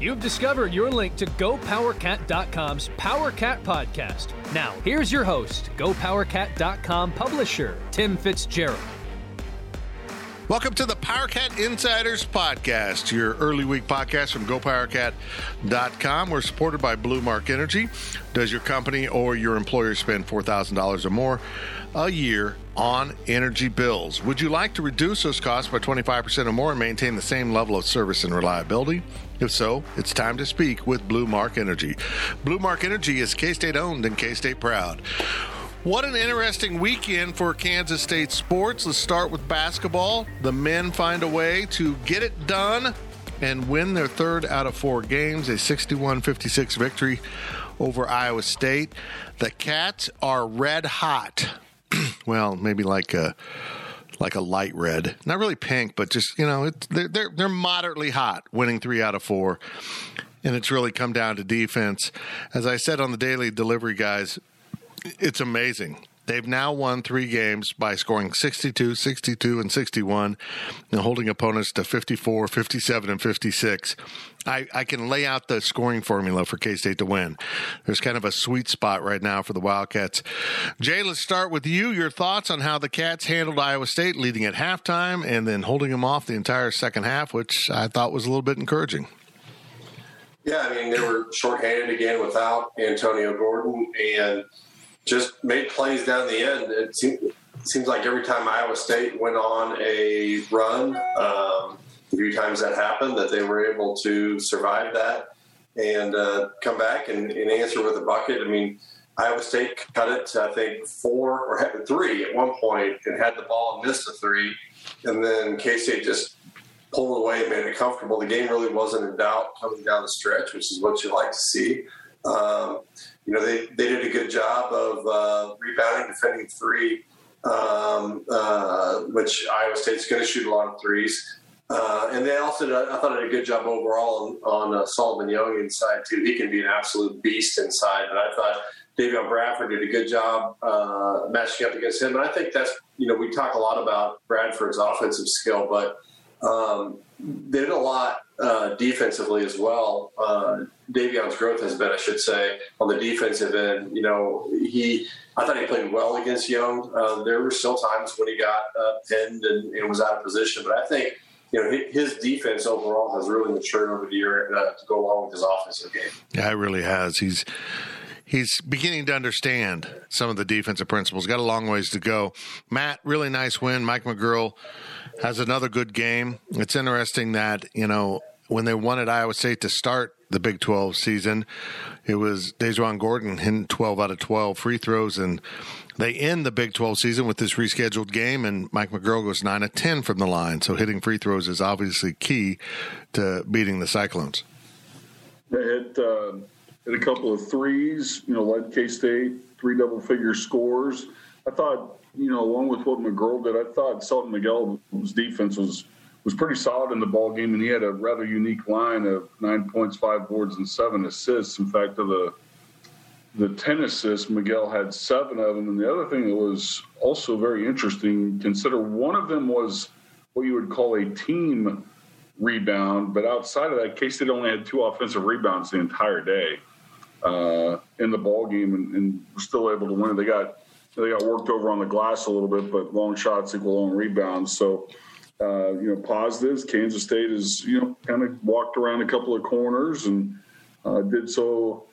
You've discovered your link to gopowercat.com's PowerCat podcast. Now, here's your host, gopowercat.com publisher, Tim Fitzgerald. Welcome to the PowerCat Insiders Podcast, your early week podcast from gopowercat.com. We're supported by Blue Mark Energy. Does your company or your employer spend $4,000 or more a year on energy bills? Would you like to reduce those costs by 25% or more and maintain the same level of service and reliability? If so, it's time to speak with Blue Mark Energy. Blue Mark Energy is K-State owned and K-State proud. What an interesting weekend for Kansas State sports. Let's start with basketball. The men find a way to get it done and win their third out of four games, a 61-56 victory over Iowa State. The Cats are red hot. Well, maybe like a light red, not really pink, but just, you know, they're moderately hot, winning three out of four. And it's really come down to defense. As I said on the Daily Delivery, guys, it's amazing. They've now won three games by scoring 62, 62, and 61, and holding opponents to 54, 57, and 56. I can lay out the scoring formula for K-State to win. There's kind of a sweet spot right now for the Wildcats. Jay, let's start with you. Your thoughts on how the Cats handled Iowa State, leading at halftime and then holding them off the entire second half, which I thought was a little bit encouraging. Yeah, I mean, they were shorthanded again without Antonio Gordon and just made plays down the end. It seems like every time Iowa State went on a run, a few times that happened, that they were able to survive that and come back and answer with a bucket. I mean, Iowa State cut it to, I think, three at one point and had the ball and missed a three. And then K-State just pulled away and made it comfortable. The game really wasn't in doubt coming down the stretch, which is what you like to see. You know, they did a good job of rebounding, defending three, which Iowa State's going to shoot a lot of threes. And they also, I thought, did a good job overall on Solomon Young inside, too. He can be an absolute beast inside. And I thought Davion Bradford did a good job matching up against him. And I think that's, you know, we talk a lot about Bradford's offensive skill, but they did a lot defensively as well. Davion's growth has been, I should say, on the defensive end. You know, I thought he played well against Young. There were still times when he got pinned and was out of position, but I think, you know, his defense overall has really matured over the year to go along with his offensive game. Yeah, it really has. He's beginning to understand some of the defensive principles. Got a long ways to go. Matt, really nice win. Mike McGuirl has another good game. It's interesting that, you know, when they wanted Iowa State to start the Big 12 season, it was DaJuan Gordon hitting 12 out of 12 free throws, and they end the Big 12 season with this rescheduled game, and Mike McGuirl goes 9 of 10 from the line. So hitting free throws is obviously key to beating the Cyclones. They hit a couple of threes, you know, led K-State, three double-figure scores. I thought, you know, along with what McGuirl did, I thought Sultan Miguel's defense was pretty solid in the ball game, and he had a rather unique line of 9 points, 5 boards, and 7 assists. In fact, of the 10 assists, Miguel had 7 of them. And the other thing that was also very interesting, consider one of them was what you would call a team rebound, but outside of that, K-State only had 2 offensive rebounds the entire day in the ball game, and were still able to win. They got worked over on the glass a little bit, but long shots equal long rebounds. So, you know, positives. Kansas State is, you know, kind of walked around a couple of corners and did so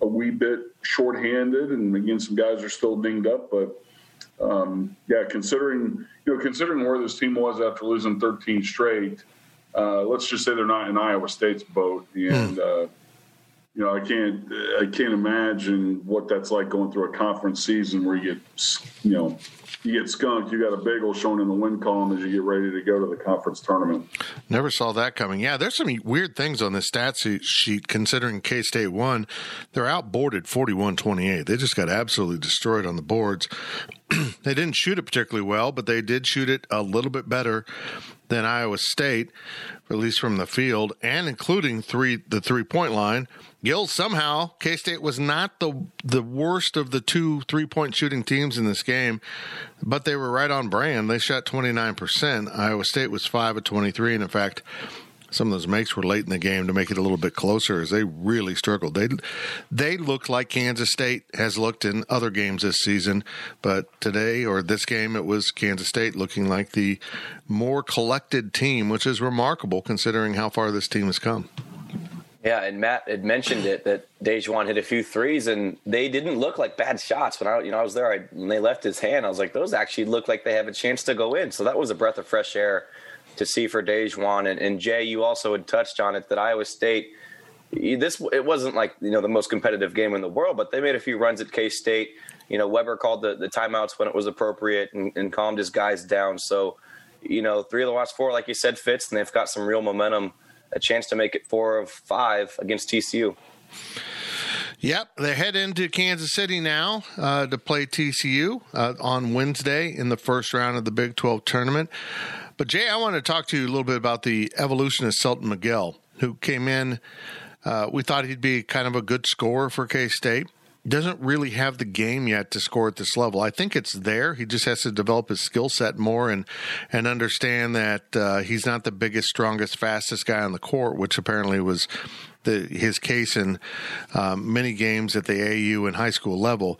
a wee bit shorthanded. And again, some guys are still dinged up, but considering where this team was after losing 13 straight, let's just say they're not in Iowa State's boat. And you know, I can't imagine what that's like going through a conference season where you get skunked, you got a bagel shown in the win column as you get ready to go to the conference tournament. Never saw that coming. Yeah, there's some weird things on the stats sheet considering K-State won. They're outboarded 41-28. They just got absolutely destroyed on the boards. They didn't shoot it particularly well, but they did shoot it a little bit better than Iowa State, at least from the field, and including the three-point line. Gill, somehow, K-State was not the worst of the 2 3-point shooting teams in this game, but they were right on brand. They shot 29%. Iowa State was 5 of 23, and in fact, some of those makes were late in the game to make it a little bit closer as they really struggled. They looked like Kansas State has looked in other games this season, but today or this game it was Kansas State looking like the more collected team, which is remarkable considering how far this team has come. Yeah, and Matt had mentioned it that DaJuan hit a few threes, and they didn't look like bad shots. When I was there, when they left his hand, I was like, those actually look like they have a chance to go in. So that was a breath of fresh air to see for DaJuan. And Jay, you also had touched on it that Iowa State, it wasn't like, you know, the most competitive game in the world, but they made a few runs at K-State. You know, Weber called the timeouts when it was appropriate and calmed his guys down. So, you know, 3 of the last 4, like you said, fits, and they've got some real momentum, a chance to make it 4 of 5 against TCU. Yep, they head into Kansas City now to play TCU on Wednesday in the first round of the Big 12 tournament. But, Jay, I want to talk to you a little bit about the evolution of Sultan Miguel, who came in. We thought he'd be kind of a good scorer for K-State. Doesn't really have the game yet to score at this level. I think it's there. He just has to develop his skill set more and understand that he's not the biggest, strongest, fastest guy on the court, which apparently was his case in many games at the AAU and high school level.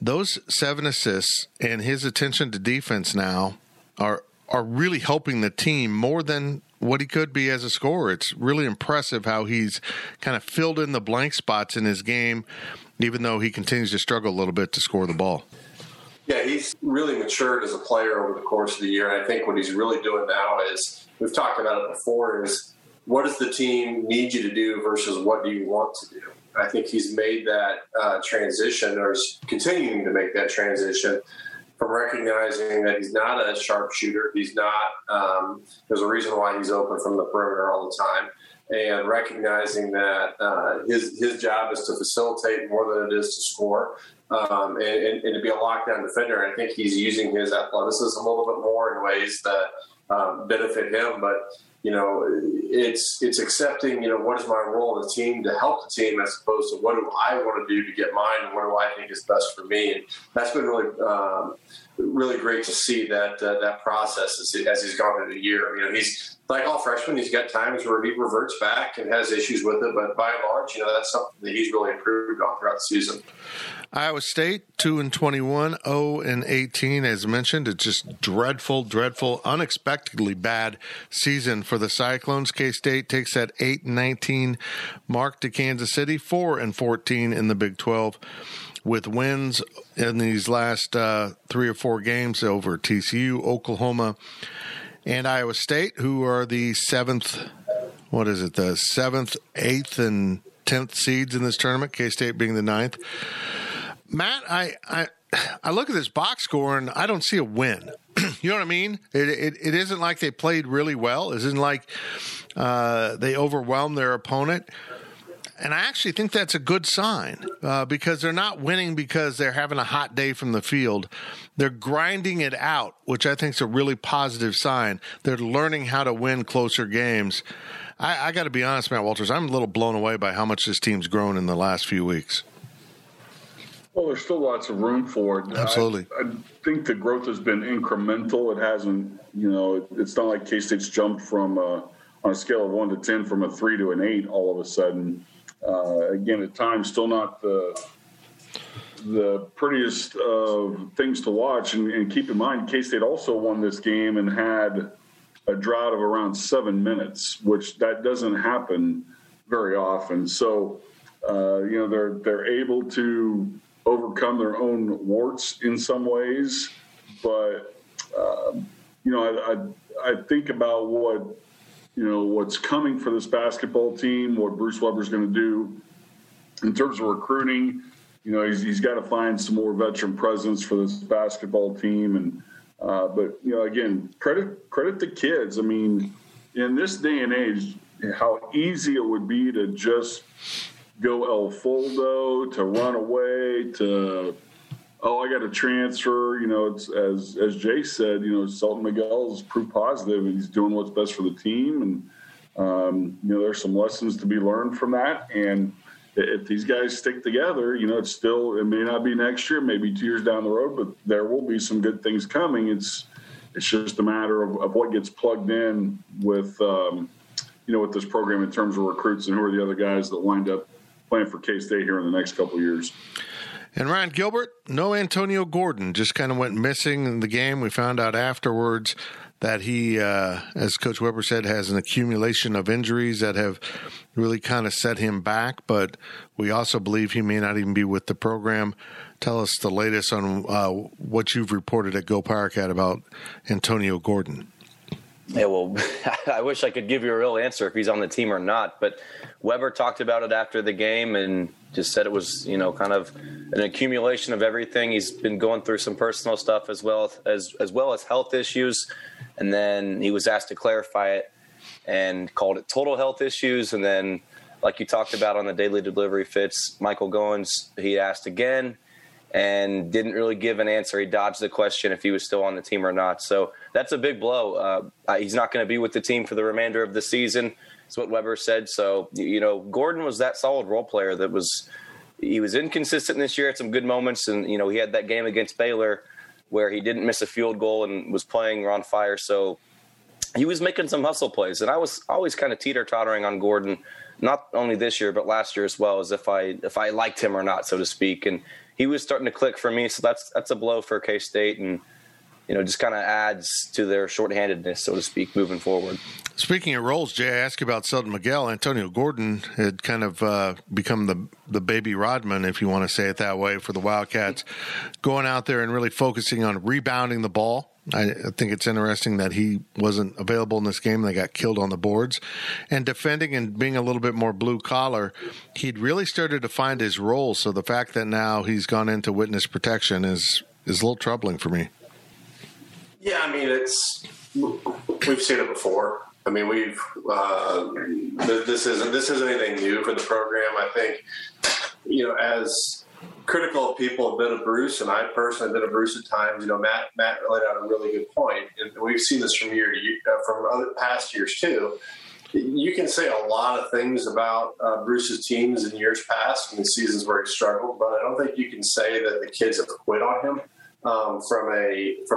Those 7 assists and his attention to defense now are really helping the team more than what he could be as a scorer. It's really impressive how he's kind of filled in the blank spots in his game, even though he continues to struggle a little bit to score the ball. Yeah, he's really matured as a player over the course of the year. And I think what he's really doing now is, we've talked about it before, is what does the team need you to do versus what do you want to do? I think he's made that transition, or is continuing to make that transition, from recognizing that he's not a sharpshooter. He's not there's a reason why he's open from the perimeter all the time, and recognizing that his job is to facilitate more than it is to score, and to be a lockdown defender. I think he's using his athleticism a little bit more in ways that benefit him. But, you know, it's accepting, you know, what is my role in the team to help the team as opposed to what do I want to do to get mine and what do I think is best for me. And that's been really, really great to see that process as he's gone through the year. You know, he's like all freshmen, he's got times where he reverts back and has issues with it. But by and large, you know, that's something that he's really improved on throughout the season. Iowa State, 2-21, 0-18, as mentioned. It's just dreadful, unexpectedly bad season for the Cyclones. K-State takes that 8-19 mark to Kansas City, 4-14 in the Big 12 with wins in these last 3 or 4 games over TCU, Oklahoma, and Iowa State, who are the 7th, 8th, and 10th seeds in this tournament, K-State being the 9th. Matt, I look at this box score, and I don't see a win. You know what I mean? It isn't like they played really well. It isn't like they overwhelmed their opponent. And I actually think that's a good sign because they're not winning because they're having a hot day from the field. They're grinding it out, which I think is a really positive sign. They're learning how to win closer games. I got to be honest, Matt Walters, I'm a little blown away by how much this team's grown in the last few weeks. Well, there's still lots of room for it. Absolutely. I think the growth has been incremental. It hasn't, you know, it's not like K-State's jumped from on a scale of 1 to 10 from a 3 to an 8 all of a sudden. Again, at times, still not the prettiest things to watch. And keep in mind, K-State also won this game and had a drought of around 7 minutes, which that doesn't happen very often. So, you know, they're able to overcome their own warts in some ways. But, you know, I think about what, you know, what's coming for this basketball team, what Bruce Weber's going to do in terms of recruiting, you know, he's got to find some more veteran presence for this basketball team. And but, you know, again, credit the kids. I mean, in this day and age, how easy it would be to just go El Foldo, to run away, to, oh, I got to transfer. You know, it's as Jay said, you know, Sultan Miguel is proof positive, and he's doing what's best for the team. And, you know, there's some lessons to be learned from that. And if these guys stick together, you know, it's still, it may not be next year, maybe 2 years down the road, but there will be some good things coming. It's just a matter of what gets plugged in with, you know, with this program in terms of recruits and who are the other guys that wind up playing for K-State here in the next couple of years. And Ryan Gilbert, no Antonio Gordon, just kind of went missing in the game. We found out afterwards that he, as Coach Weber said, has an accumulation of injuries that have really kind of set him back. But we also believe he may not even be with the program. Tell us the latest on what you've reported at Go PowerCat about Antonio Gordon. Yeah, well, I wish I could give you a real answer if he's on the team or not, but Weber talked about it after the game and just said it was, you know, kind of an accumulation of everything. He's been going through some personal stuff as well as health issues, and then he was asked to clarify it and called it total health issues. And then, like you talked about on the daily delivery fits, Michael Goins, he asked again and didn't really give an answer. He dodged the question if he was still on the team or not. So that's a big blow. He's not going to be with the team for the remainder of the season. That's what Weber said. So, you know, Gordon was that solid role player that was – he was inconsistent this year, had some good moments, and, you know, he had that game against Baylor where he didn't miss a field goal and was playing on fire. So he was making some hustle plays. And I was always kind of teeter-tottering on Gordon, not only this year but last year as well, as if I liked him or not, so to speak. And he was starting to click for me, so that's a blow for K-State and – you know, just kind of adds to their shorthandedness, so to speak, moving forward. Speaking of roles, Jay, I asked you about Sultan Miguel. Antonio Gordon had kind of become the baby Rodman, if you want to say it that way, for the Wildcats, going out there and really focusing on rebounding the ball. I think it's interesting that he wasn't available in this game. They got killed on the boards. And defending and being a little bit more blue-collar, he'd really started to find his role. So the fact that now he's gone into witness protection is a little troubling for me. Yeah, I mean, we've seen it before. I mean, we've this isn't anything new for the program. I think, you know, as critical of people have been of Bruce, and I personally have been of Bruce at times. You know, Matt laid out a really good point, and we've seen this from year to year, from other past years too. You can say a lot of things about Bruce's teams in years past and the seasons where he struggled, but I don't think you can say that the kids have quit on him. From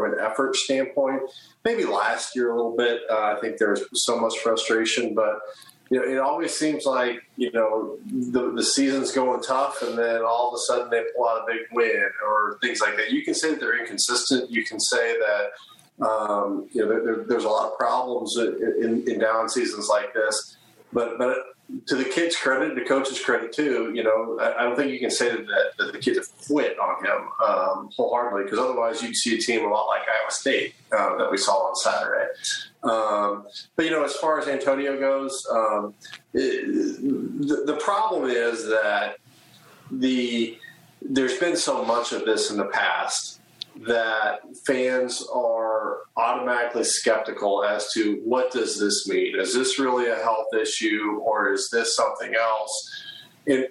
an effort standpoint, maybe last year a little bit. I think there was so much frustration, but you know, it always seems like, you know, the season's going tough, and then all of a sudden they pull out a big win or things like that. You can say that they're inconsistent. You can say that you know, there's a lot of problems in down seasons like this, but. To the kid's credit, the coach's credit too, you know, I don't think you can say that the kids have quit on him wholeheartedly, because otherwise you'd see a team a lot like Iowa State that we saw on Saturday. But, you know, as far as Antonio goes, the problem is that there's been so much of this in the past that fans are automatically skeptical as to what does this mean? Is this really a health issue, or is this something else? And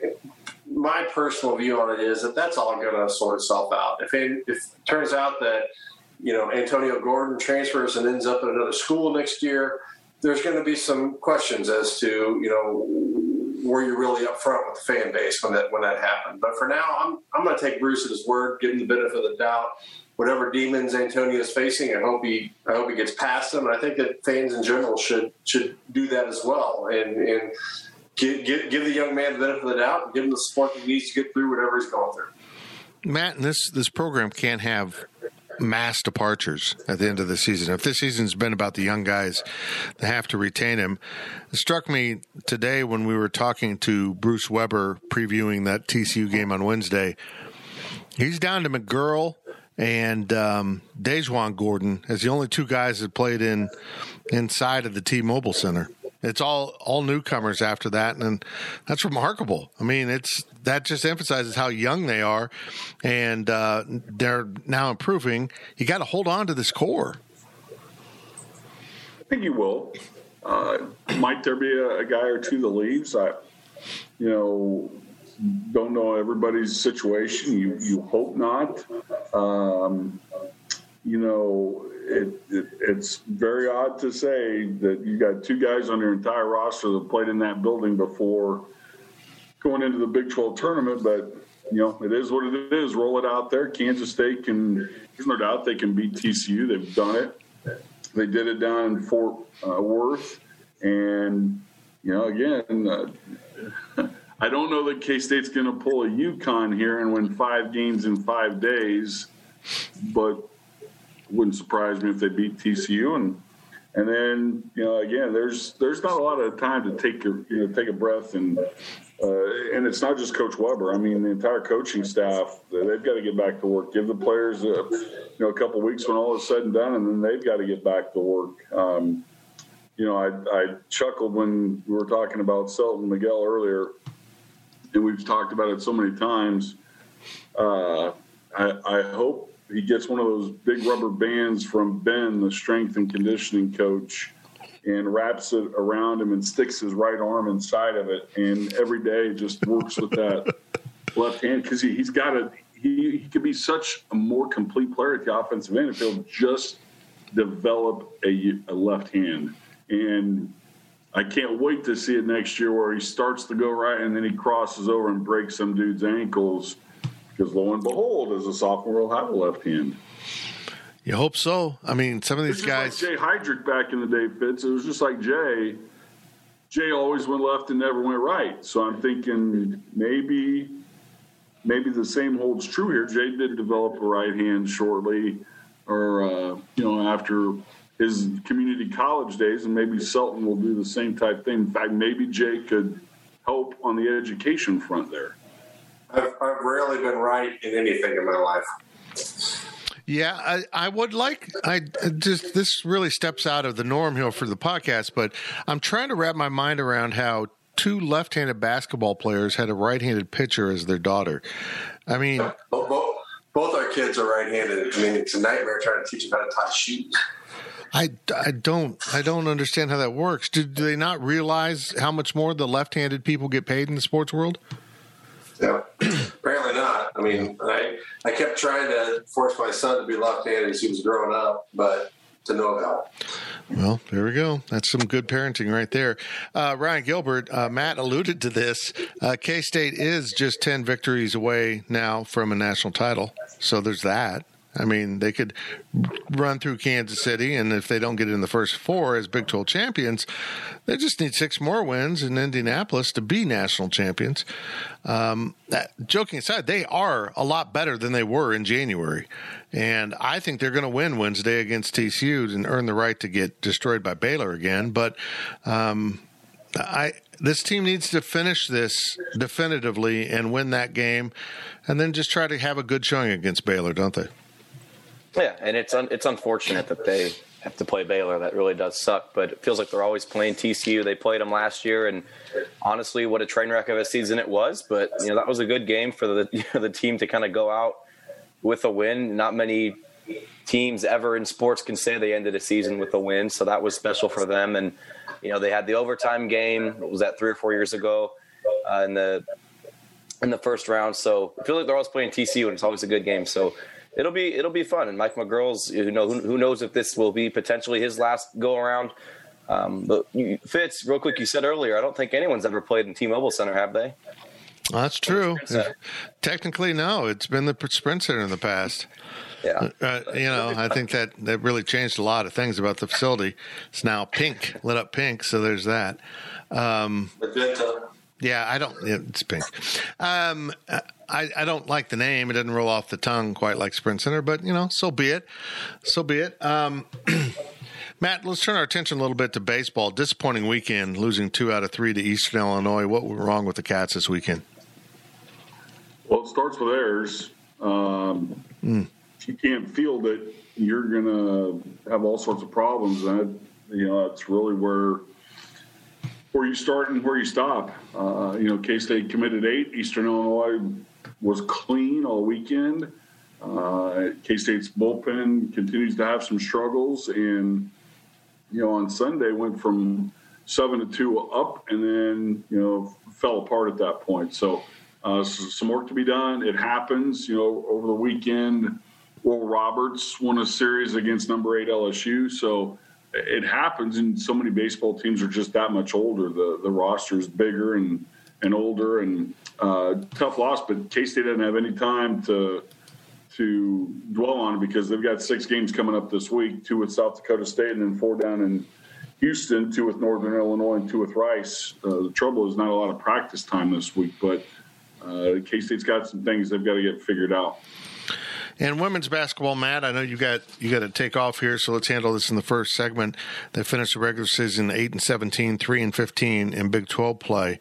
my personal view on it is that that's all going to sort itself out. If it turns out that, you know, Antonio Gordon transfers and ends up at another school next year, there's going to be some questions as to, you know, were you really up front with the fan base when that happened? But for now, I'm going to take Bruce at his word, give him the benefit of the doubt. Whatever demons Antonio is facing, I hope he gets past them. And I think that fans in general should do that as well, and give the young man the benefit of the doubt and give him the support that he needs to get through whatever he's going through. Matt, and this program can't have mass departures at the end of the season. If this season's been about the young guys, they have to retain him. It struck me today when we were talking to Bruce Weber previewing that TCU game on Wednesday. He's down to McGuirl and DaJuan Gordon as the only two guys that played inside of the T-Mobile Center. It's all newcomers after that, and that's remarkable. I mean, that just emphasizes how young they are, and they're now improving. You got to hold on to this core. I think you will. Might there be a guy or two that leaves? Don't know everybody's situation. You hope not. It's very odd to say that you got two guys on your entire roster that played in that building before going into the Big 12 tournament, but it is what it is. Roll it out there. Kansas State there's no doubt they can beat TCU. They've done it. They did it down in Fort Worth, and I don't know that K-State's going to pull a UConn here and win 5 games in 5 days, but wouldn't surprise me if they beat TCU. And then, there's not a lot of time to take a breath. And it's not just Coach Weber. I mean, the entire coaching staff, they've got to get back to work. Give the players a couple of weeks when all is said and done, and then they've got to get back to work. I chuckled when we were talking about Sultan Miguel earlier, and we've talked about it so many times. I hope he gets one of those big rubber bands from Ben, the strength and conditioning coach, and wraps it around him and sticks his right arm inside of it, and every day just works with that left hand, because he's got he could be such a more complete player at the offensive end if he'll just develop a left hand. And I can't wait to see it next year where he starts to go right and then he crosses over and breaks some dude's ankles. Because lo and behold, as a sophomore, he'll have a left hand. You hope so. I mean, some of these guys. It's just like Jay Heidrick back in the day, Fitz. It was just like Jay. Jay always went left and never went right. So I'm thinking maybe the same holds true here. Jay did develop a right hand shortly, or after his community college days, and maybe Sultan will do the same type thing. In fact, maybe Jay could help on the education front there. I've rarely been right in anything in my life. Yeah, this really steps out of the norm here for the podcast, but I'm trying to wrap my mind around how two left-handed basketball players had a right-handed pitcher as their daughter. I mean, both our kids are right-handed. I mean, it's a nightmare trying to teach them how to tie shoes. I don't understand how that works. Do they not realize how much more the left-handed people get paid in the sports world? Yeah, apparently not. I mean, I kept trying to force my son to be left-handed as he was growing up, but to no avail. Well, there we go. That's some good parenting right there. Ryan Gilbert, Matt alluded to this. K-State is just 10 victories away now from a national title, so there's that. I mean, they could run through Kansas City, and if they don't get in the first 4 as Big 12 champions, they just need 6 more wins in Indianapolis to be national champions. Joking aside, they are a lot better than they were in January, and I think they're going to win Wednesday against TCU and earn the right to get destroyed by Baylor again. But this team needs to finish this definitively and win that game, and then just try to have a good showing against Baylor, don't they? Yeah, and it's unfortunate that they have to play Baylor. That really does suck, but it feels like they're always playing TCU. They played them last year, and honestly, what a train wreck of a season it was. But that was a good game for the team to kind of go out with a win. Not many teams ever in sports can say they ended a season with a win, so that was special for them. And they had the overtime game. What was that, 3 or 4 years ago in the first round? So I feel like they're always playing TCU, and it's always a good game. So. It'll be fun, and Mike McGuirl's, who knows if this will be potentially his last go around. But Fitz, real quick, you said earlier, I don't think anyone's ever played in T-Mobile Center, have they? Well, that's true. Technically, no. It's been the Sprint Center in the past. Yeah. I think that really changed a lot of things about the facility. It's now pink, lit up pink. So there's that. Magenta. Yeah, it's pink. I don't like the name. It doesn't roll off the tongue quite like Sprint Center, but, so be it. Matt, let's turn our attention a little bit to baseball. Disappointing weekend, losing 2 out of 3 to Eastern Illinois. What went wrong with the Cats this weekend? Well, it starts with errors. If you can't field it, you're going to have all sorts of problems. And that's really where where you start and where you stop. K-State committed 8. Eastern Illinois was clean all weekend. K-State's bullpen continues to have some struggles, and on Sunday went from 7-2 up, and then fell apart at that point. So some work to be done. It happens. Over the weekend, Oral Roberts won a series against number 8 LSU. So it happens, and so many baseball teams are just that much older. The roster is bigger and older, and tough loss. But K-State doesn't have any time to dwell on it because they've got 6 games coming up this week, 2 with South Dakota State and then 4 down in Houston, 2 with Northern Illinois and 2 with Rice. The trouble is not a lot of practice time this week, but K-State's got some things they've got to get figured out. And women's basketball, Matt, I know you got to take off here, so let's handle this in the first segment. They finished the regular season 8-17, 3-15 in Big 12 play.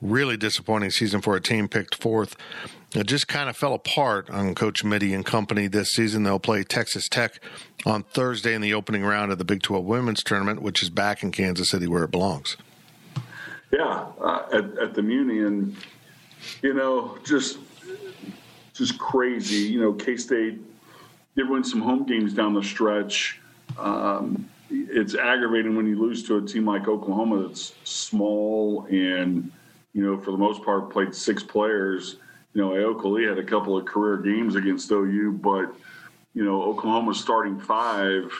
Really disappointing season for a team picked 4th. It just kind of fell apart on Coach Mitty and company this season. They'll play Texas Tech on Thursday in the opening round of the Big 12 Women's Tournament, which is back in Kansas City where it belongs. Yeah, at the Muni, and just crazy. K-State did win some home games down the stretch. It's aggravating when you lose to a team like Oklahoma that's small and, for the most part played 6 players. Aoka Lee had a couple of career games against OU, but, Oklahoma's starting 5,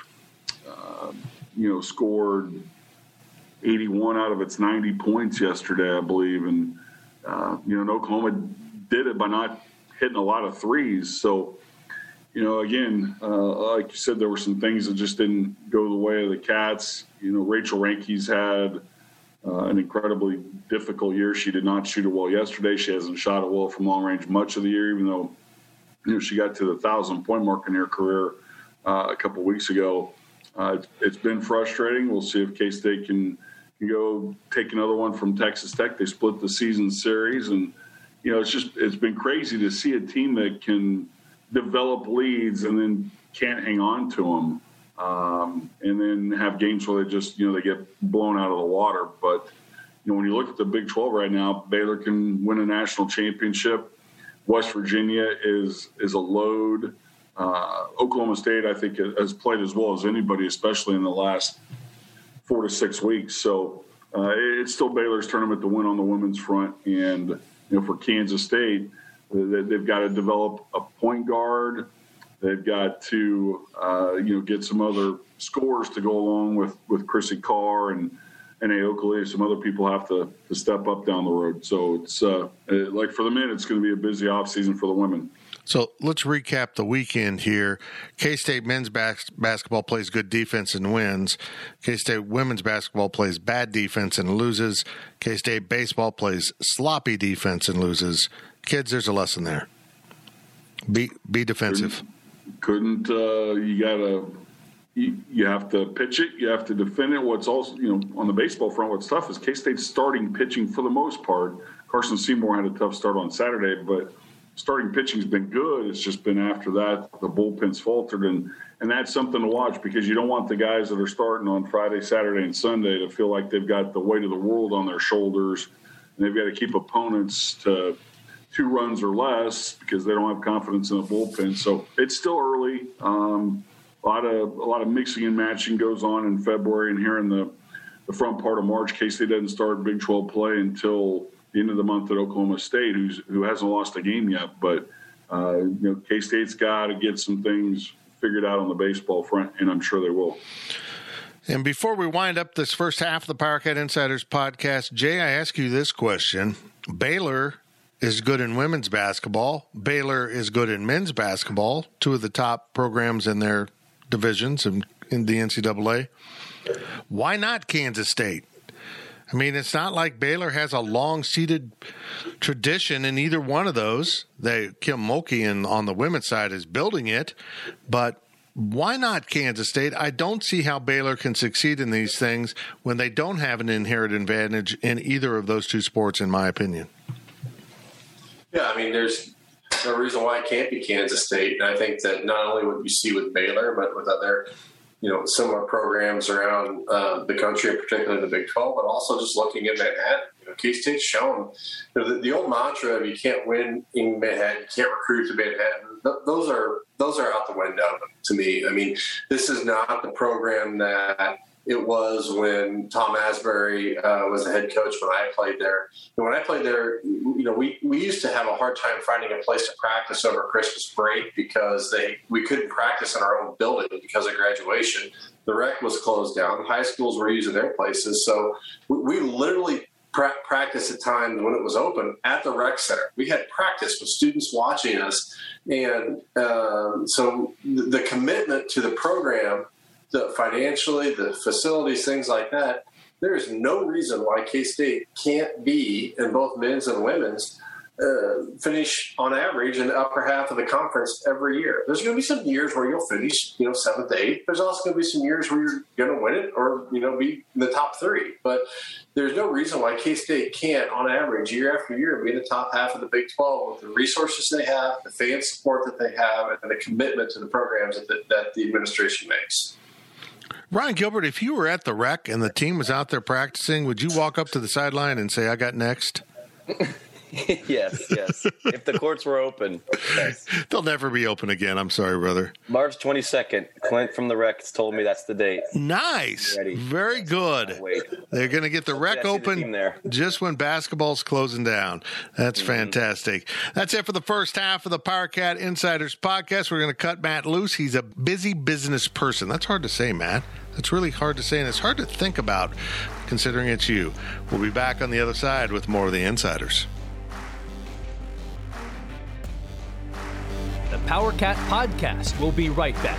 scored 81 out of its 90 points yesterday, I believe. And, and Oklahoma did it by not hitting a lot of threes. So, again, like you said, there were some things that just didn't go the way of the Cats. Rachel Ranke's had an incredibly difficult year. She did not shoot it well yesterday. She hasn't shot it well from long range much of the year, even though she got to the 1,000-point mark in her career a couple weeks ago. It's been frustrating. We'll see if K-State can go take another one from Texas Tech. They split the season series, and it's been crazy to see a team that can develop leads and then can't hang on to them, and then have games where they just they get blown out of the water. But when you look at the Big 12 right now, Baylor can win a national championship. West Virginia is a load. Oklahoma State, I think, has played as well as anybody, especially in the last 4 to 6 weeks. So it's still Baylor's tournament to win on the women's front, and for Kansas State, they've got to develop a point guard. They've got to, get some other scores to go along with Chrissy Carr and Aoka Lee. Some other people have to step up down the road. So it's like for the men, it's going to be a busy offseason for the women. So let's recap the weekend here. K-State men's basketball plays good defense and wins. K-State women's basketball plays bad defense and loses. K-State baseball plays sloppy defense and loses. Kids, there's a lesson there. Be defensive. You have to pitch it. You have to defend it. What's also, on the baseball front, what's tough is K-State's starting pitching for the most part. Carson Seymour had a tough start on Saturday, but starting pitching's been good. It's just been after that the bullpen's faltered, and that's something to watch because you don't want the guys that are starting on Friday, Saturday, and Sunday to feel like they've got the weight of the world on their shoulders, and they've got to keep opponents to 2 runs or less because they don't have confidence in the bullpen. So it's still early. A lot of mixing and matching goes on in February, and here in the front part of March, K-State doesn't start Big 12 play until the end of the month at Oklahoma State, who hasn't lost a game yet. But K-State's got to get some things figured out on the baseball front, and I'm sure they will. And before we wind up this first half of the PowerCat Insiders podcast, Jay, I ask you this question. Baylor is good in women's basketball. Baylor is good in men's basketball, 2 of the top programs in their divisions in the NCAA. Why not Kansas State? I mean, it's not like Baylor has a long-seated tradition in either one of those. Kim Mulkey on the women's side is building it, but why not Kansas State? I don't see how Baylor can succeed in these things when they don't have an inherent advantage in either of those two sports, in my opinion. Yeah, I mean, there's no reason why it can't be Kansas State. And I think that not only what you see with Baylor, but with other similar programs around the country, particularly the Big 12, but also just looking at Manhattan. K-State's shown the old mantra of you can't win in Manhattan, you can't recruit to Manhattan. Those are out the window to me. I mean, this is not the program that it was when Tom Asbury was the head coach when I played there. And when I played there, we used to have a hard time finding a place to practice over Christmas break because we couldn't practice in our own building because of graduation. The rec was closed down. High schools were using their places. So we literally practice at times when it was open at the rec center. We had practice with students watching us. And so the commitment to the program, the financially, the facilities, things like that, there is no reason why K-State can't be, in both men's and women's, finish on average in the upper half of the conference every year. There's going to be some years where you'll finish, 7th to 8th. There's also going to be some years where you're going to win it or, be in the top three. But there's no reason why K-State can't, on average, year after year, be in the top half of the Big 12 with the resources they have, the fan support that they have, and the commitment to the programs that the administration makes. Ron Gilbert, if you were at the rec and the team was out there practicing, would you walk up to the sideline and say, I got next? Yes. If the courts were open. Yes. They'll never be open again. I'm sorry, brother. March 22nd, Clint from the rec told me that's the date. Nice. Very good. They're going to get the rec open just when basketball's closing down. That's fantastic. That's it for the first half of the PowerCat Insiders podcast. We're going to cut Matt loose. He's a busy business person. That's hard to say, Matt. It's really hard to say, and it's hard to think about considering it's you. We'll be back on the other side with more of the Insiders. The PowerCat Podcast will be right back.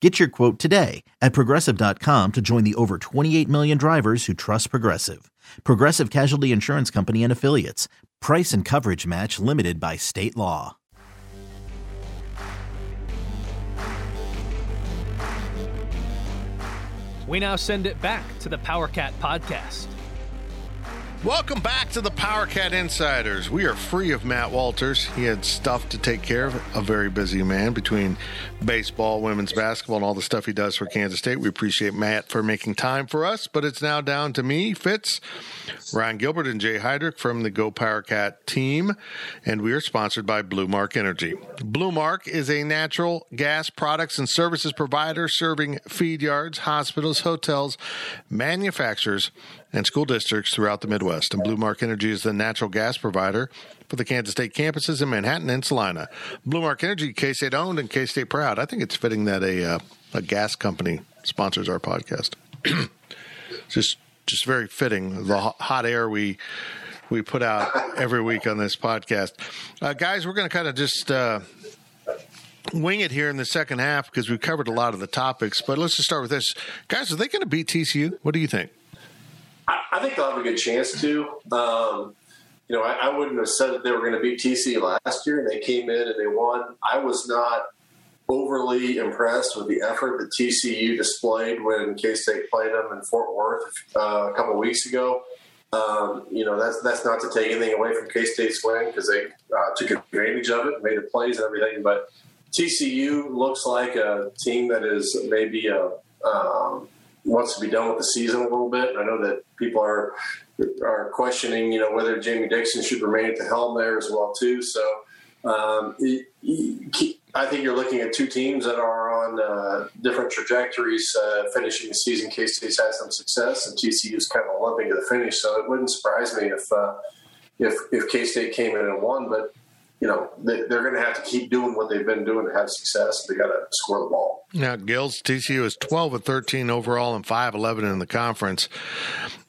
Get your quote today at Progressive.com to join the over 28 million drivers who trust Progressive. Progressive Casualty Insurance Company and Affiliates. Price and coverage match limited by state law. We now send it back to the PowerCat Podcast. Welcome back to the PowerCat Insiders. We are free of Matt Walters. He had stuff to take care of, a very busy man between baseball, women's basketball, and all the stuff he does for Kansas State. We appreciate Matt for making time for us, but it's now down to me, Fitz, Ron Gilbert, and Jay Heidrick from the Go PowerCat team, and we are sponsored by Blue Mark Energy. Blue Mark is a natural gas products and services provider serving feed yards, hospitals, hotels, manufacturers, and school districts throughout the Midwest. And Blue Mark Energy is the natural gas provider for the Kansas State campuses in Manhattan and Salina. Blue Mark Energy, K-State owned and K-State proud. I think it's fitting that a gas company sponsors our podcast. just very fitting, the hot air we put out every week on this podcast. Guys, we're going to kind of just wing it here in the second half because we've covered a lot of the topics. But let's just start with this. Guys, are they going to beat TCU? What do you think? I think they'll have a good chance to. I wouldn't have said that they were going to beat TCU last year, and they came in and they won. I was not overly impressed with the effort that TCU displayed when K-State played them in Fort Worth a couple of weeks ago. That's not to take anything away from K-State's win because they took advantage of it, made the plays and everything. But TCU looks like a team that is maybe wants to be done with the season a little bit. I know that people are questioning, whether Jamie Dixon should remain at the helm there as well too. So I think you're looking at two teams that are on different trajectories finishing the season. K-State's had some success, and TCU's kind of lumping to the finish, so it wouldn't surprise me if K-State came in and won. But, you know, they're going to have to keep doing what they've been doing to have success. They got to score the ball. Now, Gills, TCU is 12-13 overall and 5-11 in the conference.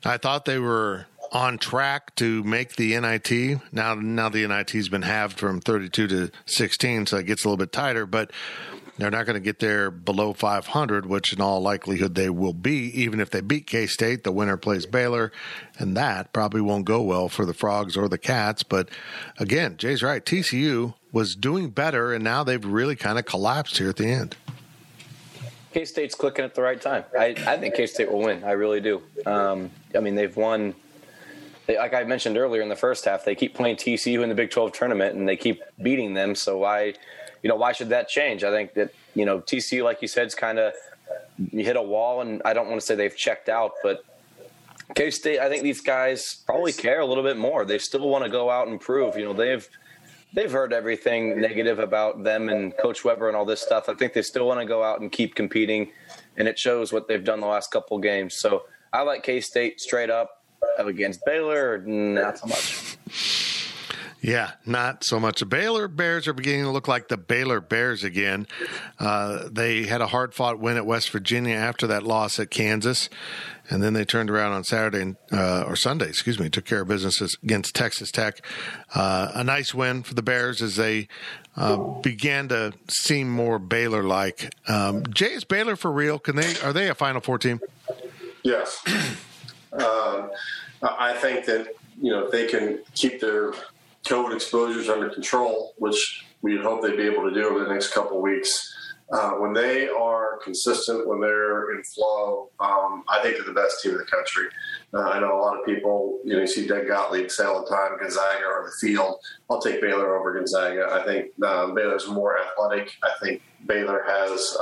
I thought they were on track to make the NIT. Now the NIT's been halved from 32 to 16, so it gets a little bit tighter, but they're not going to get there below 500, which in all likelihood they will be. Even if they beat K-State, the winner plays Baylor, and that probably won't go well for the Frogs or the Cats. But again, Jay's right. TCU was doing better, and now they've really kind of collapsed here at the end. K-State's clicking at the right time. I think K-State will win. I really do. I mean, they've won. Like I mentioned earlier in the first half, they keep playing TCU in the Big 12 tournament, and they keep beating them. So why should that change? I think that, you know, TCU, like you said, is kind of you hit a wall, and I don't want to say they've checked out, but K-State, I think these guys probably care a little bit more. They still want to go out and prove. You know, they've heard everything negative about them and Coach Weber and all this stuff. I think they still want to go out and keep competing, and it shows what they've done the last couple games. So I like K-State straight up. Against Baylor, not so much. Yeah, not so much. The Baylor Bears are beginning to look like the Baylor Bears again. They had a hard-fought win at West Virginia after that loss at Kansas, and then they turned around on Sunday, took care of business against Texas Tech. A nice win for the Bears as they began to seem more Baylor-like. Jay, is Baylor for real? Are they a Final Four team? Yes. I think that, you know, if they can keep their COVID exposures under control, which we'd hope they'd be able to do over the next couple of weeks, when they are consistent, when they're in flow, I think they're the best team in the country. I know a lot of people, you know, you see Doug Gottlieb say all the time, Gonzaga on the field. I'll take Baylor over Gonzaga. I think Baylor's more athletic. I think Baylor has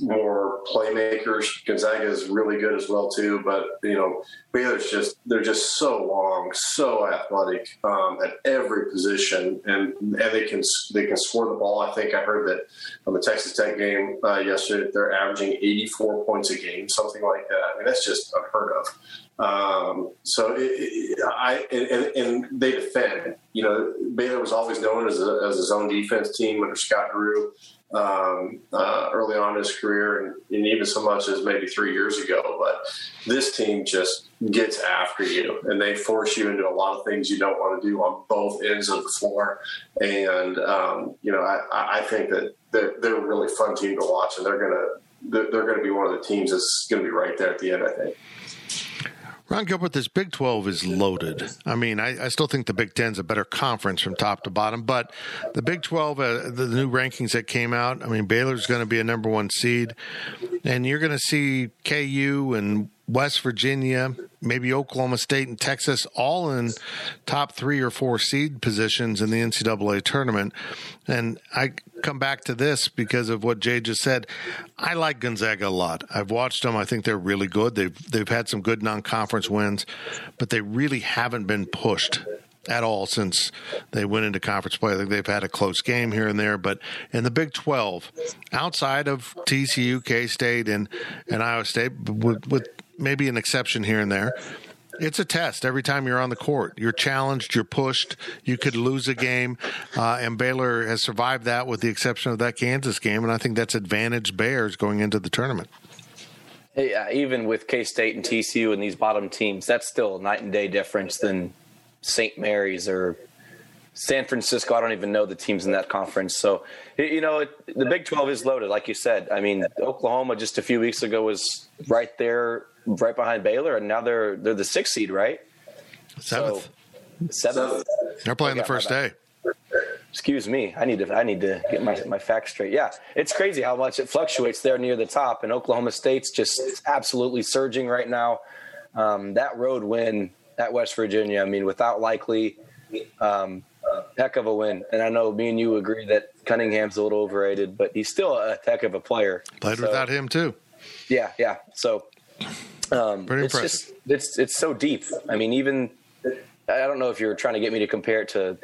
more playmakers. Gonzaga is really good as well too, but you know, Baylor's they're just so long, so athletic at every position, and they can score the ball. I think I heard that on the Texas Tech game yesterday they're averaging 84 points a game, something like that. I mean, that's just unheard of. So they defend. You know, Baylor was always known as a zone defense team under Scott Drew. Early on in his career and even so much as maybe 3 years ago. But this team just gets after you, and they force you into a lot of things you don't want to do on both ends of the floor. And, you know, I think that they're a really fun team to watch, and they're going to be one of the teams that's going to be right there at the end, I think. Ron Gilbert, this Big 12 is loaded. I mean, I still think the Big 10 is a better conference from top to bottom, but the Big 12, the new rankings that came out, I mean, Baylor's going to be a number one seed, and you're going to see KU and West Virginia, maybe Oklahoma State and Texas, all in top 3 or 4 seed positions in the NCAA tournament. And I come back to this because of what Jay just said. I like Gonzaga a lot. I've watched them. I think they're really good. They've had some good non-conference wins, but they really haven't been pushed at all since they went into conference play. I think they've had a close game here and there, but in the Big 12, outside of TCU, K-State, and Iowa State, with maybe an exception here and there, it's a test. Every time you're on the court, you're challenged, you're pushed, you could lose a game, and Baylor has survived that with the exception of that Kansas game, and I think that's advantage Bears going into the tournament. Yeah, even with K-State and TCU and these bottom teams, that's still a night and day difference than St. Mary's or San Francisco. I don't even know the teams in that conference. So, you know, the Big 12 is loaded, like you said. I mean, Oklahoma just a few weeks ago was right there, right behind Baylor, and now they're the 6th seed, right? 7th. They're playing the first day. Excuse me. I need to get my facts straight. Yeah, it's crazy how much it fluctuates there near the top, and Oklahoma State's just absolutely surging right now. That road win at West Virginia, I mean, without Likely, heck of a win. And I know me and you agree that Cunningham's a little overrated, but he's still a heck of a player. Played without him too. Yeah. So pretty impressive. It's so deep. I mean, even I don't know if you're trying to get me to compare it to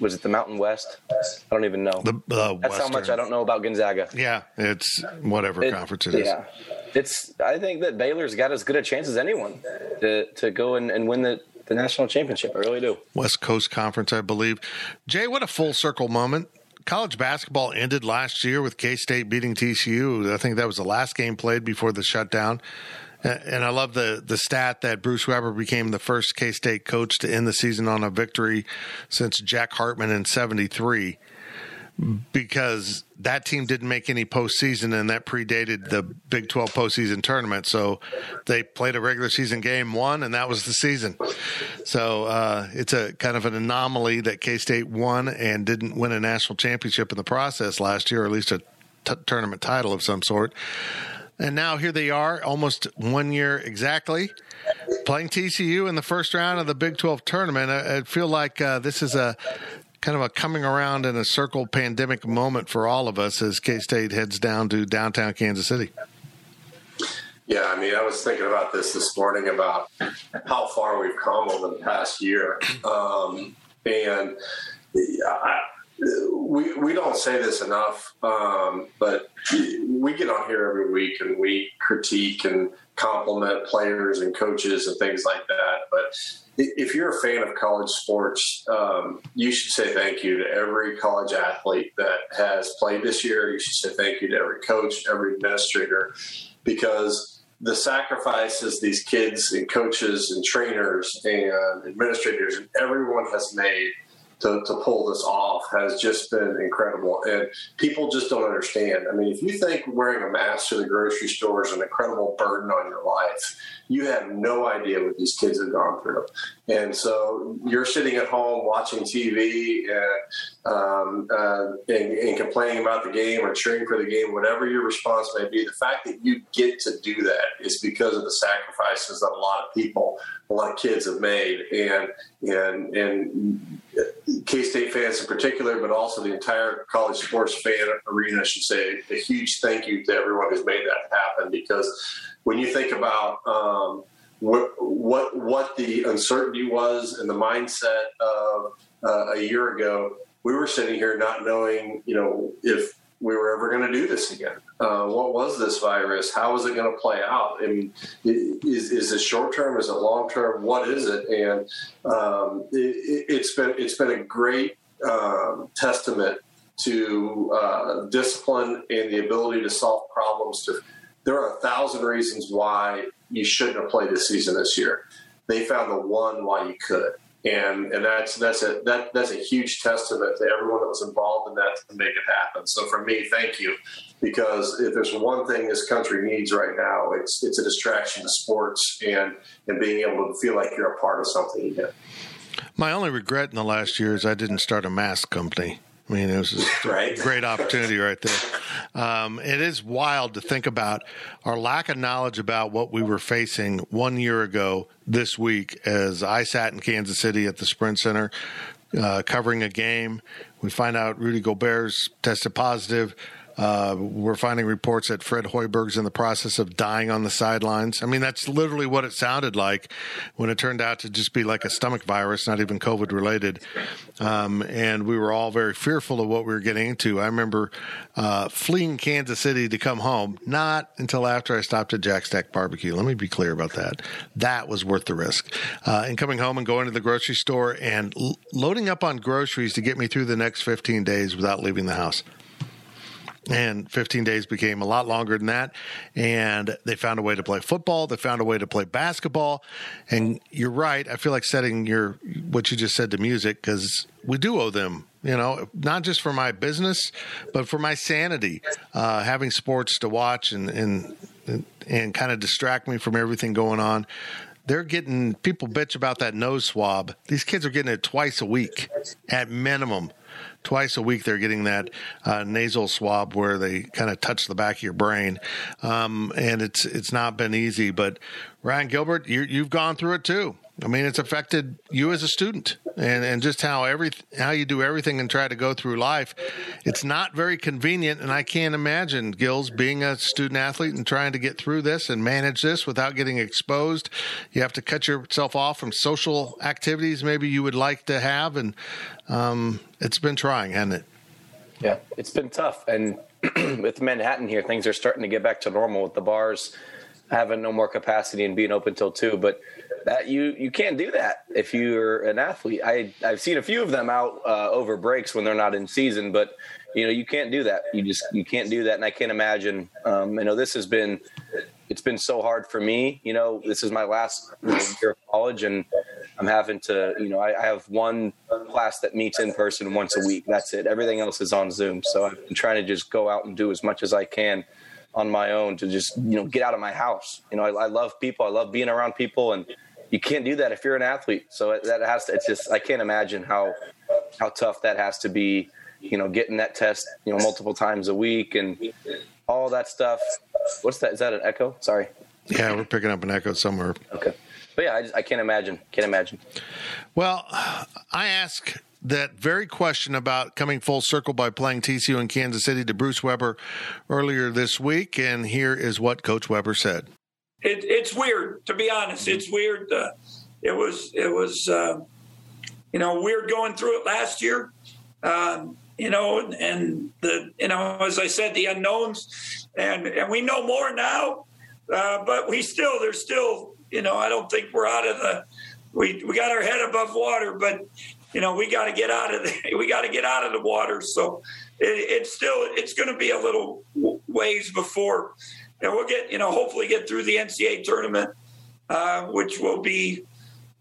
was it the Mountain West? I don't even know. That's Western. How much I don't know about Gonzaga. Yeah, it's whatever conference it is. Yeah. I think that Baylor's got as good a chance as anyone to go and win the national championship. I really do. West Coast Conference, I believe. Jay, what a full circle moment. College basketball ended last year with K-State beating TCU. I think that was the last game played before the shutdown. And I love the stat that Bruce Weber became the first K-State coach to end the season on a victory since Jack Hartman in 73, because that team didn't make any postseason, and that predated the Big 12 postseason tournament. So they played a regular season game, won, and that was the season. So it's a kind of an anomaly that K-State won and didn't win a national championship in the process last year, or at least a tournament title of some sort. And now here they are, almost 1 year exactly, playing TCU in the first round of the Big 12 tournament. I feel like this is a kind of a coming around in a circle pandemic moment for all of us as K-State heads down to downtown Kansas City. Yeah, I mean, I was thinking about this morning about how far we've come over the past year. We don't say this enough, but we get on here every week and we critique and compliment players and coaches and things like that. But if you're a fan of college sports, you should say thank you to every college athlete that has played this year. You should say thank you to every coach, every administrator, because the sacrifices these kids and coaches and trainers and administrators and everyone has made to pull this off has just been incredible. And people just don't understand. I mean, if you think wearing a mask to the grocery store is an incredible burden on your life, you have no idea what these kids have gone through. And so you're sitting at home watching TV and complaining about the game or cheering for the game, whatever your response may be. The fact that you get to do that is because of the sacrifices that a lot of kids have made. And K-State fans in particular, but also the entire college sports fan arena, I should say a huge thank you to everyone who's made that happen. Because when you think about what the uncertainty was and the mindset of a year ago, we were sitting here not knowing, if we were ever going to do this again. What was this virus? How is it going to play out? I mean, is it short-term? Is it long-term? What is it? And it's been a great testament to discipline and the ability to solve problems. There are 1,000 reasons why you shouldn't have played this season this year. They found the one why you could. And that's a huge testament to everyone that was involved in that to make it happen. So for me, thank you, because if there's one thing this country needs right now, it's a distraction to sports and being able to feel like you're a part of something again. My only regret in the last year is I didn't start a mask company. I mean, it was a great opportunity right there. It is wild to think about our lack of knowledge about what we were facing 1 year ago this week as I sat in Kansas City at the Sprint Center covering a game. We find out Rudy Gobert's tested positive. We're finding reports that Fred Hoiberg's in the process of dying on the sidelines. I mean, that's literally what it sounded like when it turned out to just be like a stomach virus, not even COVID related. And we were all very fearful of what we were getting into. I remember fleeing Kansas City to come home, not until after I stopped at Jack Stack Barbecue. Let me be clear about that. That was worth the risk. And coming home and going to the grocery store and loading up on groceries to get me through the next 15 days without leaving the house. And 15 days became a lot longer than that. And they found a way to play football. They found a way to play basketball. And you're right. I feel like setting what you just said to music, because we do owe them, not just for my business, but for my sanity, having sports to watch and kind of distract me from everything going on. They're getting, people bitch about that nose swab. These kids are getting it twice a week at minimum. Twice a week, they're getting that nasal swab where they kind of touch the back of your brain. And it's not been easy. But Ryan Gilbert, you've gone through it too. I mean, it's affected you as a student and just how you do everything and try to go through life. It's not very convenient, and I can't imagine, Gills, being a student-athlete and trying to get through this and manage this without getting exposed. You have to cut yourself off from social activities maybe you would like to have, and it's been trying, hasn't it? Yeah, it's been tough. And with Manhattan here, things are starting to get back to normal with the bars having no more capacity and being open till 2, but that you can't do that if you're an athlete. I've seen a few of them out over breaks when they're not in season, but you can't do that. You can't do that, and I can't imagine. This has been so hard for me. This is my last year of college, and I'm having to. I have one class that meets in person once a week. That's it. Everything else is on Zoom. So I've been trying to just go out and do as much as I can on my own to just, get out of my house. I love people. I love being around people, and you can't do that if you're an athlete. So I can't imagine how tough that has to be, getting that test, multiple times a week and all that stuff. What's that? Is that an echo? Sorry. Yeah, we're picking up an echo somewhere. Okay. But yeah, I can't imagine. Well, I ask that very question about coming full circle by playing TCU in Kansas City to Bruce Weber earlier this week, and here is what Coach Weber said. It's weird, to be honest. It's weird. It was weird going through it last year. As I said, the unknowns, and we know more now, but there's still, I don't think we're out of we got our head above water, but. We got to get out of the water. So it's going to be a little ways before, and we'll get hopefully get through the NCAA tournament, which will be.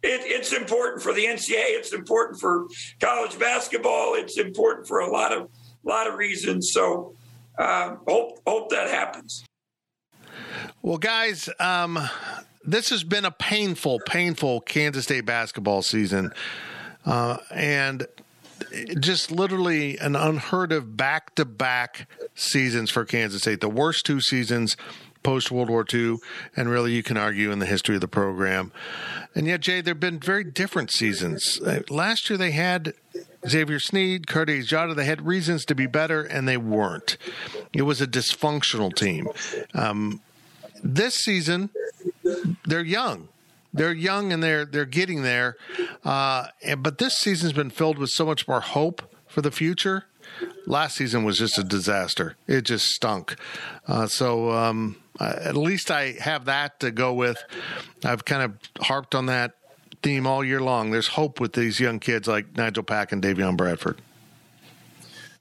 It's important for the NCAA. It's important for college basketball. It's important for a lot of reasons. So hope that happens. Well, guys. This has been a painful Kansas State basketball season. And just literally an unheard of back-to-back seasons for Kansas State. The worst two seasons post-World War II, and really you can argue in the history of the program. And yet, Jay, there have been very different seasons. Last year they had Xavier Sneed, Curtis Jota. They had reasons to be better, and they weren't. It was a dysfunctional team. This season, they're young. They're young and they're getting there, but this season's been filled with so much more hope for the future. Last season was just a disaster; it just stunk. At least I have that to go with. I've kind of harped on that theme all year long. There's hope with these young kids like Nigel Pack and Davion Bradford.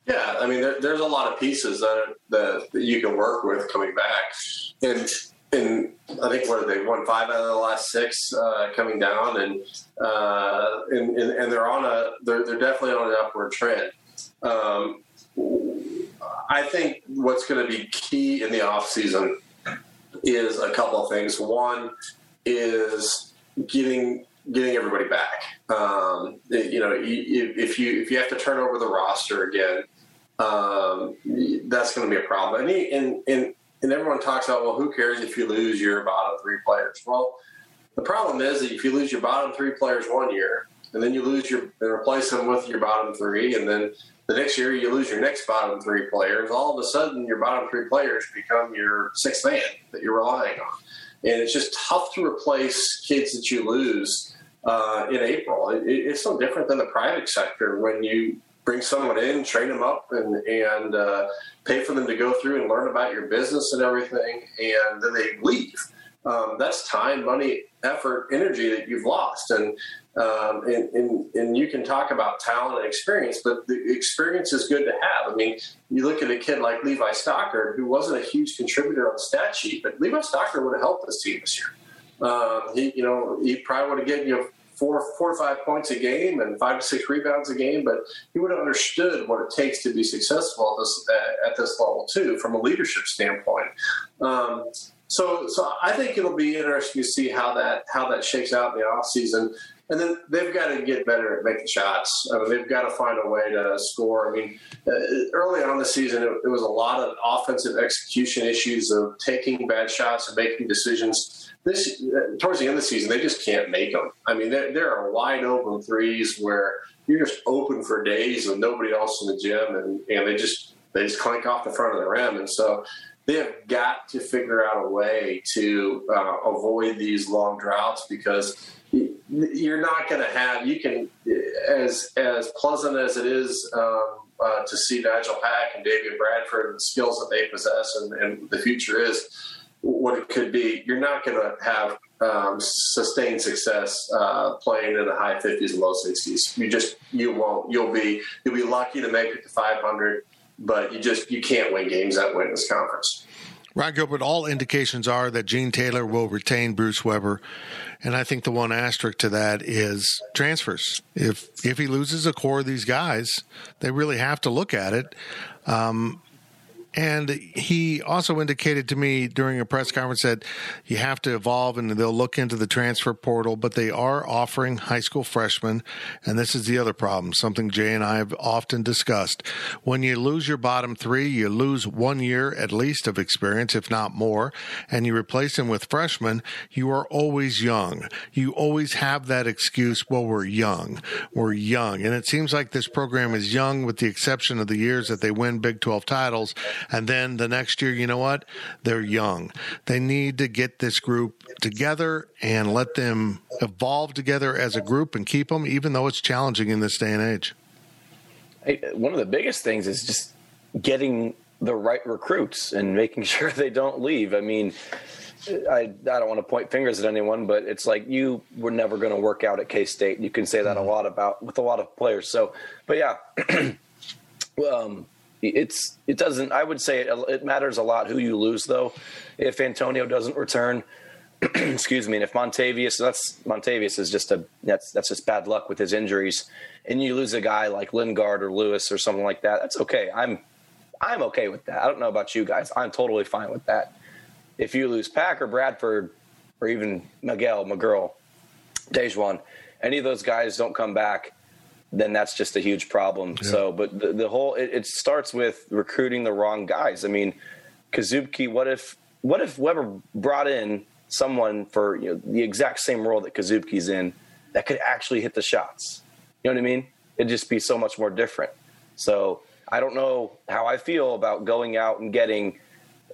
Yeah, I mean, there's a lot of pieces that you can work with coming back, and. And I think they won 5 out of the last 6 coming down, and they're definitely on an upward trend. I think what's going to be key in the off season is a couple of things. One is getting everybody back. If you have to turn over the roster again, that's going to be a problem. And everyone talks about, well, who cares if you lose your bottom 3 players? Well, the problem is that if you lose your bottom 3 players one year, and then you lose and replace them with your bottom 3, and then the next year you lose your next bottom 3 players, all of a sudden your bottom 3 players become your 6th man that you're relying on. And it's just tough to replace kids that you lose in April. It's no different than the private sector when you bring someone in, train them up, and pay for them to go through and learn about your business and everything, and then they leave. That's time, money, effort, energy that you've lost. And you can talk about talent and experience, but the experience is good to have. I mean, you look at a kid like Levi Stocker, who wasn't a huge contributor on the stat sheet, but Levi Stocker would have helped this team this year. He probably would have given you 4 or 5 points a game and 5 to 6 rebounds a game, but he would have understood what it takes to be successful at this level too, from a leadership standpoint. So I think it'll be interesting to see how that shakes out in the off season. And then they've got to get better at making shots. I mean, they've got to find a way to score. I mean, early on in the season, it was a lot of offensive execution issues of taking bad shots and making decisions. This towards the end of the season, they just can't make them. I mean, there are wide open threes where you're just open for days with nobody else in the gym, and they just clank off the front of the rim. And so they have got to figure out a way to avoid these long droughts, because you're not going to have – you can – as pleasant as it is to see Nigel Pack and Davion Bradford and the skills that they possess and the future is what it could be, you're not going to have sustained success playing in the high 50s and low 60s. You won't. You'll be lucky to make it to 500. But you can't win games that way in this conference. Ron Gilbert, all indications are that Gene Taylor will retain Bruce Weber. And I think the one asterisk to that is transfers. If he loses a core of these guys, they really have to look at it. And he also indicated to me during a press conference that you have to evolve and they'll look into the transfer portal, but they are offering high school freshmen. And this is the other problem, something Jay and I have often discussed. When you lose your bottom three, you lose 1 year at least of experience, if not more, and you replace them with freshmen, you are always young. You always have that excuse, well, we're young. We're young. And it seems like this program is young with the exception of the years that they win Big 12 titles. And then the next year, you know what? They're young. They need to get this group together and let them evolve together as a group and keep them, even though it's challenging in this day and age. Hey, one of the biggest things is just getting the right recruits and making sure they don't leave. I mean, I don't want to point fingers at anyone, but it's like you were never going to work out at K-State. You can say that a lot about with a lot of players. So, but yeah, It doesn't. I would say it matters a lot who you lose, though. If Antonio doesn't return, excuse me, and if Montavious is just that's just bad luck with his injuries, and you lose a guy like Lingard or Lewis or something like that, that's okay. I'm okay with that. I don't know about you guys. I'm totally fine with that. If you lose Pack or Bradford or even McGuirl, DaJuan, any of those guys don't come back, then that's just a huge problem. Yeah. So, but the whole, it starts with recruiting the wrong guys. I mean, Kazubke, what if Weber brought in someone for the exact same role that Kazubke's in that could actually hit the shots? You know what I mean? It'd just be so much more different. So I don't know how I feel about going out and getting,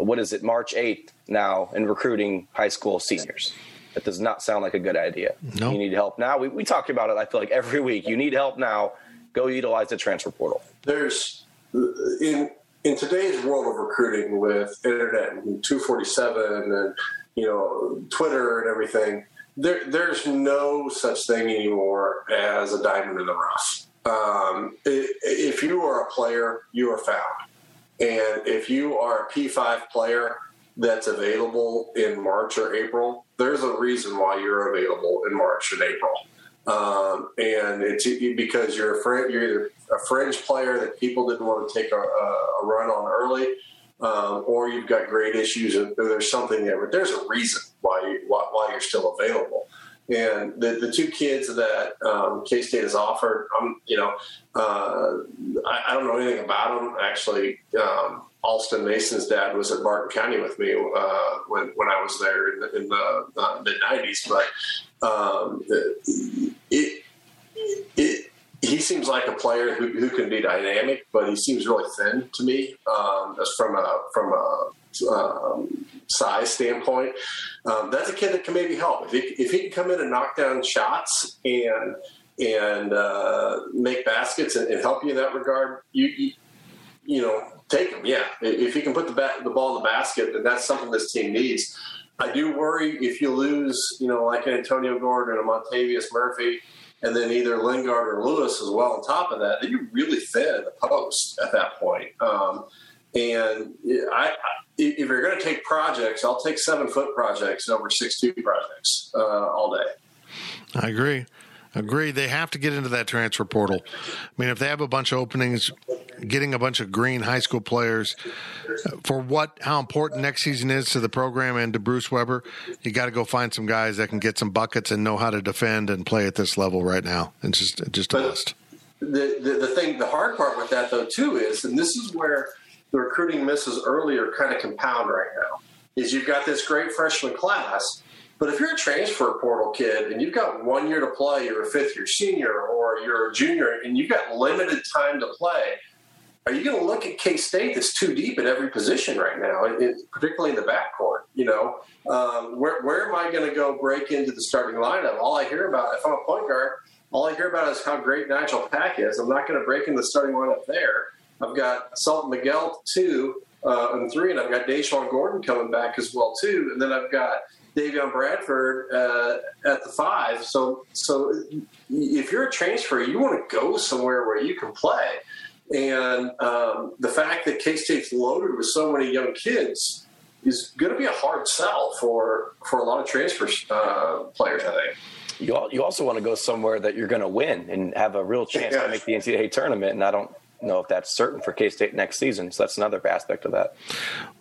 March 8th now and recruiting high school seniors. That does not sound like a good idea. No. You need help now. We talked about it, I feel like, every week. You need help now. Go utilize the transfer portal. There's – in today's world of recruiting with internet and 247 and, Twitter and everything, there's no such thing anymore as a diamond in the rough. If you are a player, you are found. And if you are a P5 player that's available in March or April – there's a reason why you're available in March and April. And it's because you're either a fringe player that people didn't want to take a run on early, or you've got grade issues or there's something there. But there's a reason why you're still available. And the two kids that K-State has offered, I don't know anything about them. Actually, Alston Mason's dad was at Barton County with me when I was there in the mid-'90s. But he seems like a player who can be dynamic, but he seems really thin to me from a size standpoint. That's a kid that can maybe help. If he can come in and knock down shots and make baskets and help you in that regard, you take him. Yeah. If he can put the ball in the basket, then that's something this team needs. I do worry if you lose, like an Antonio Gordon and a Montavious Murphy, and then either Lingard or Lewis as well on top of that, then you're really thin in the post at that point. And if you're going to take projects, I'll take 7-foot projects over 6'2" projects all day. I agree. They have to get into that transfer portal. I mean, if they have a bunch of openings getting a bunch of green high school players for how important next season is to the program and to Bruce Weber. You got to go find some guys that can get some buckets and know how to defend and play at this level right now. It's just a must. The thing, the hard part with that though too is, and this is where the recruiting misses early are kind of compound right now, is you've got this great freshman class, but if you're a transfer portal kid and you've got 1 year to play, you're a fifth-year senior or you're a junior and you've got limited time to play, are you going to look at K-State that's too deep at every position right now, particularly in the backcourt? You know, where am I going to go break into the starting lineup? All I hear about, if I'm a point guard, all I hear about is how great Nigel Pack is. I'm not going to break into the starting lineup there. I've got Sultan Miguel, too, and three, and I've got DaJuan Gordon coming back as well, too. And then I've got Davion Bradford at the five. So if you're a transfer, you want to go somewhere where you can play. And the fact that K-State's loaded with so many young kids is going to be a hard sell for a lot of transfer players, I think. You also want to go somewhere that you're going to win and have a real chance to make the NCAA tournament, and I don't know if that's certain for K-State next season. So that's another aspect of that.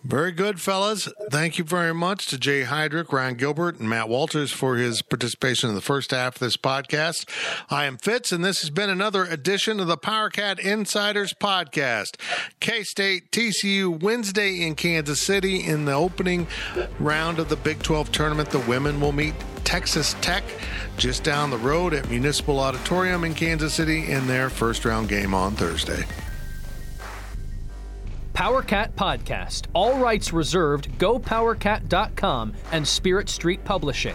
Very good, fellas. Thank you very much to Jay Heidrick, Ryan Gilbert, and Matt Walters for his participation in the first half of this podcast. I am Fitz, and this has been another edition of the PowerCat Insiders Podcast. K-State, TCU, Wednesday in Kansas City in the opening round of the Big 12 tournament. The women will meet Texas Tech just down the road at Municipal Auditorium in Kansas City in their first round game on Thursday. PowerCat Podcast. All rights reserved. gopowercat.com and Spirit Street Publishing.